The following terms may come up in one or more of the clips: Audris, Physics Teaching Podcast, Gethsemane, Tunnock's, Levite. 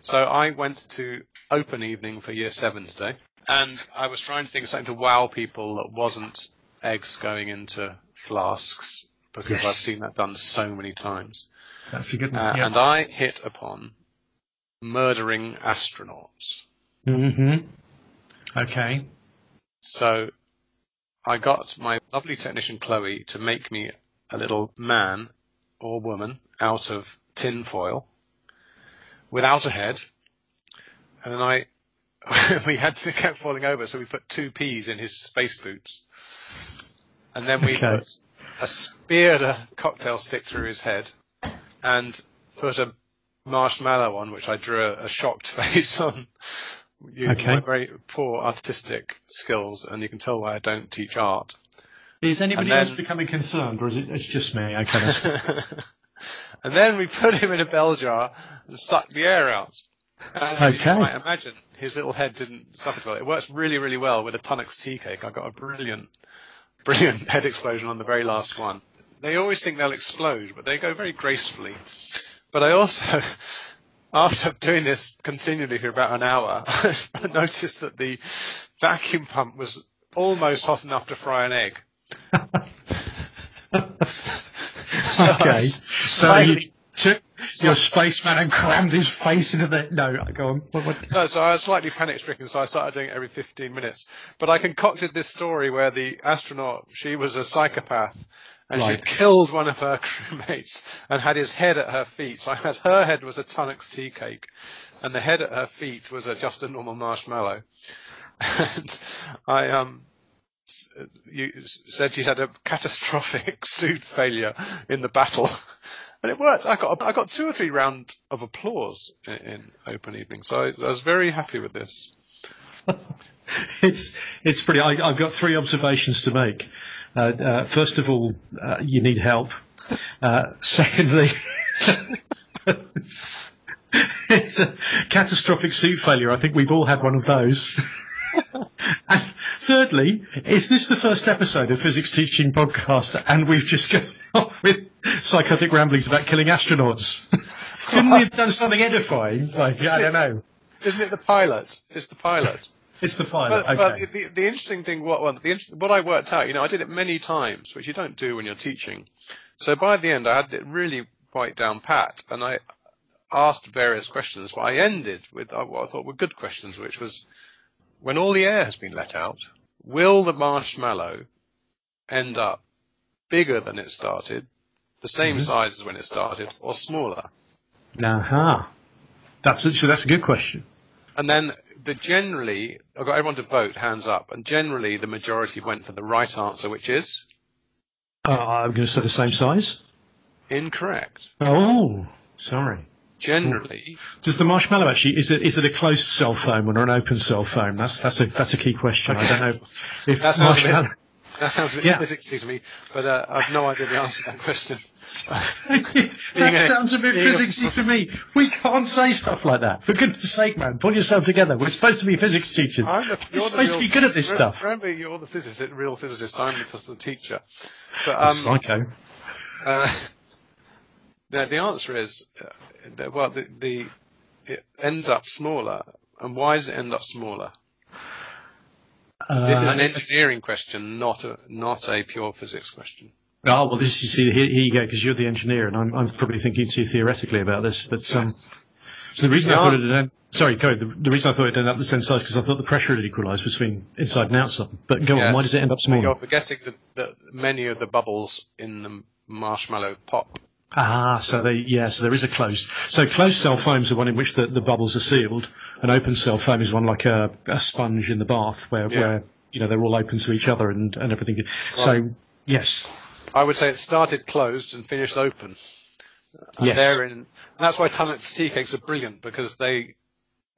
So I went to open evening for Year 7 today, and I was trying to think of something to wow people that wasn't eggs going into flasks, because I've seen that done so many times. That's a good one. And I hit upon murdering astronauts. Mm-hmm. Okay. So I got my lovely technician Chloe to make me a little man or woman out of tin foil without a head, and then we had to kept falling over, so we put two peas in his space boots, and then we put a speared cocktail stick through his head and put a marshmallow on, which I drew a shocked face on. My very poor artistic skills, and you can tell why I don't teach art. Is anybody else becoming concerned, or is it's just me? I kind of... And then we put him in a bell jar and sucked the air out. As you might imagine, his little head didn't suffer well. It works really, really well with a Tunnock's tea cake. I got a brilliant, brilliant head explosion on the very last one. They always think they'll explode, but they go very gracefully. But I also... After doing this continually for about an hour, I noticed that the vacuum pump was almost hot enough to fry an egg. So you took your spaceman and crammed his face into the... No, go on. No, so I was slightly panic-stricken, so I started doing it every 15 minutes. But I concocted this story where the astronaut, she was a psychopath, and she killed one of her crewmates and had his head at her feet. So I had her head was a Tunnock's tea cake, and the head at her feet was just a normal marshmallow. And I you said she'd had a catastrophic suit failure in the battle, and it worked. I got 2 or 3 rounds of applause in open evening, so I was very happy with this. It's pretty. I've got 3 observations to make. First of all, you need help. Secondly, it's a catastrophic suit failure. I think we've all had one of those. And thirdly, is this the first episode of Physics Teaching Podcast and we've just gone off with psychotic ramblings about killing astronauts? Couldn't we have done something edifying? I don't know. Isn't it the pilot? It's the pilot. It's the pilot. But the interesting thing, what I worked out, I did it many times, which you don't do when you're teaching. So by the end, I had it really quite down pat, and I asked various questions. But I ended with what I thought were good questions, which was, when all the air has been let out, will the marshmallow end up bigger than it started, the same size as when it started, or smaller? Aha. That's a good question. And then generally, I got everyone to vote, hands up, and generally the majority went for the right answer, which is? I'm going to say the same size. Incorrect. Oh, sorry. Generally. Does the marshmallow actually, is it a closed cell foam or an open cell foam? That's a key question. Okay. I don't know if that sounds marshmallow... That sounds a bit physicsy to me, but I've no idea the answer to that question. Sounds a bit physicsy to me. We can't say stuff like that. For goodness sake, man, pull yourself together. We're supposed to be physics teachers. You're supposed to be good at this stuff. Remember, you're the physicist, real physicist. I'm just the teacher. But, psycho. The answer is, it ends up smaller. And why does it end up smaller? This is an engineering question, not a pure physics question. Oh, well, here you go, because you're the engineer, and I'm probably thinking too theoretically about this. But so the reason I thought it had... Sorry, go ahead. The reason I thought it ended up the same size because I thought the pressure had equalised between inside and outside. But go on, why does it end up smaller? You're forgetting that many of the bubbles in the marshmallow pop. Ah, so there is a closed. So closed cell foams are one in which the bubbles are sealed. An open cell foam is one like a sponge in the bath where they're all open to each other and everything. Well, so, yes. I would say it started closed and finished open. And that's why Tunnock's tea cakes are brilliant, because they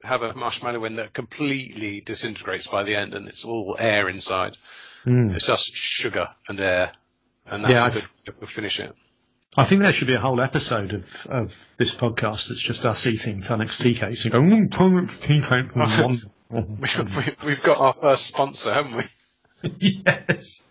have a marshmallow in that completely disintegrates by the end and it's all air inside. Mm. It's just sugar and air. And that's a good way to finish it. I think there should be a whole episode of this podcast that's just us eating Tunnock's tea cakes and going, Tunnock's tea cake. We've got our first sponsor, haven't we? Yes.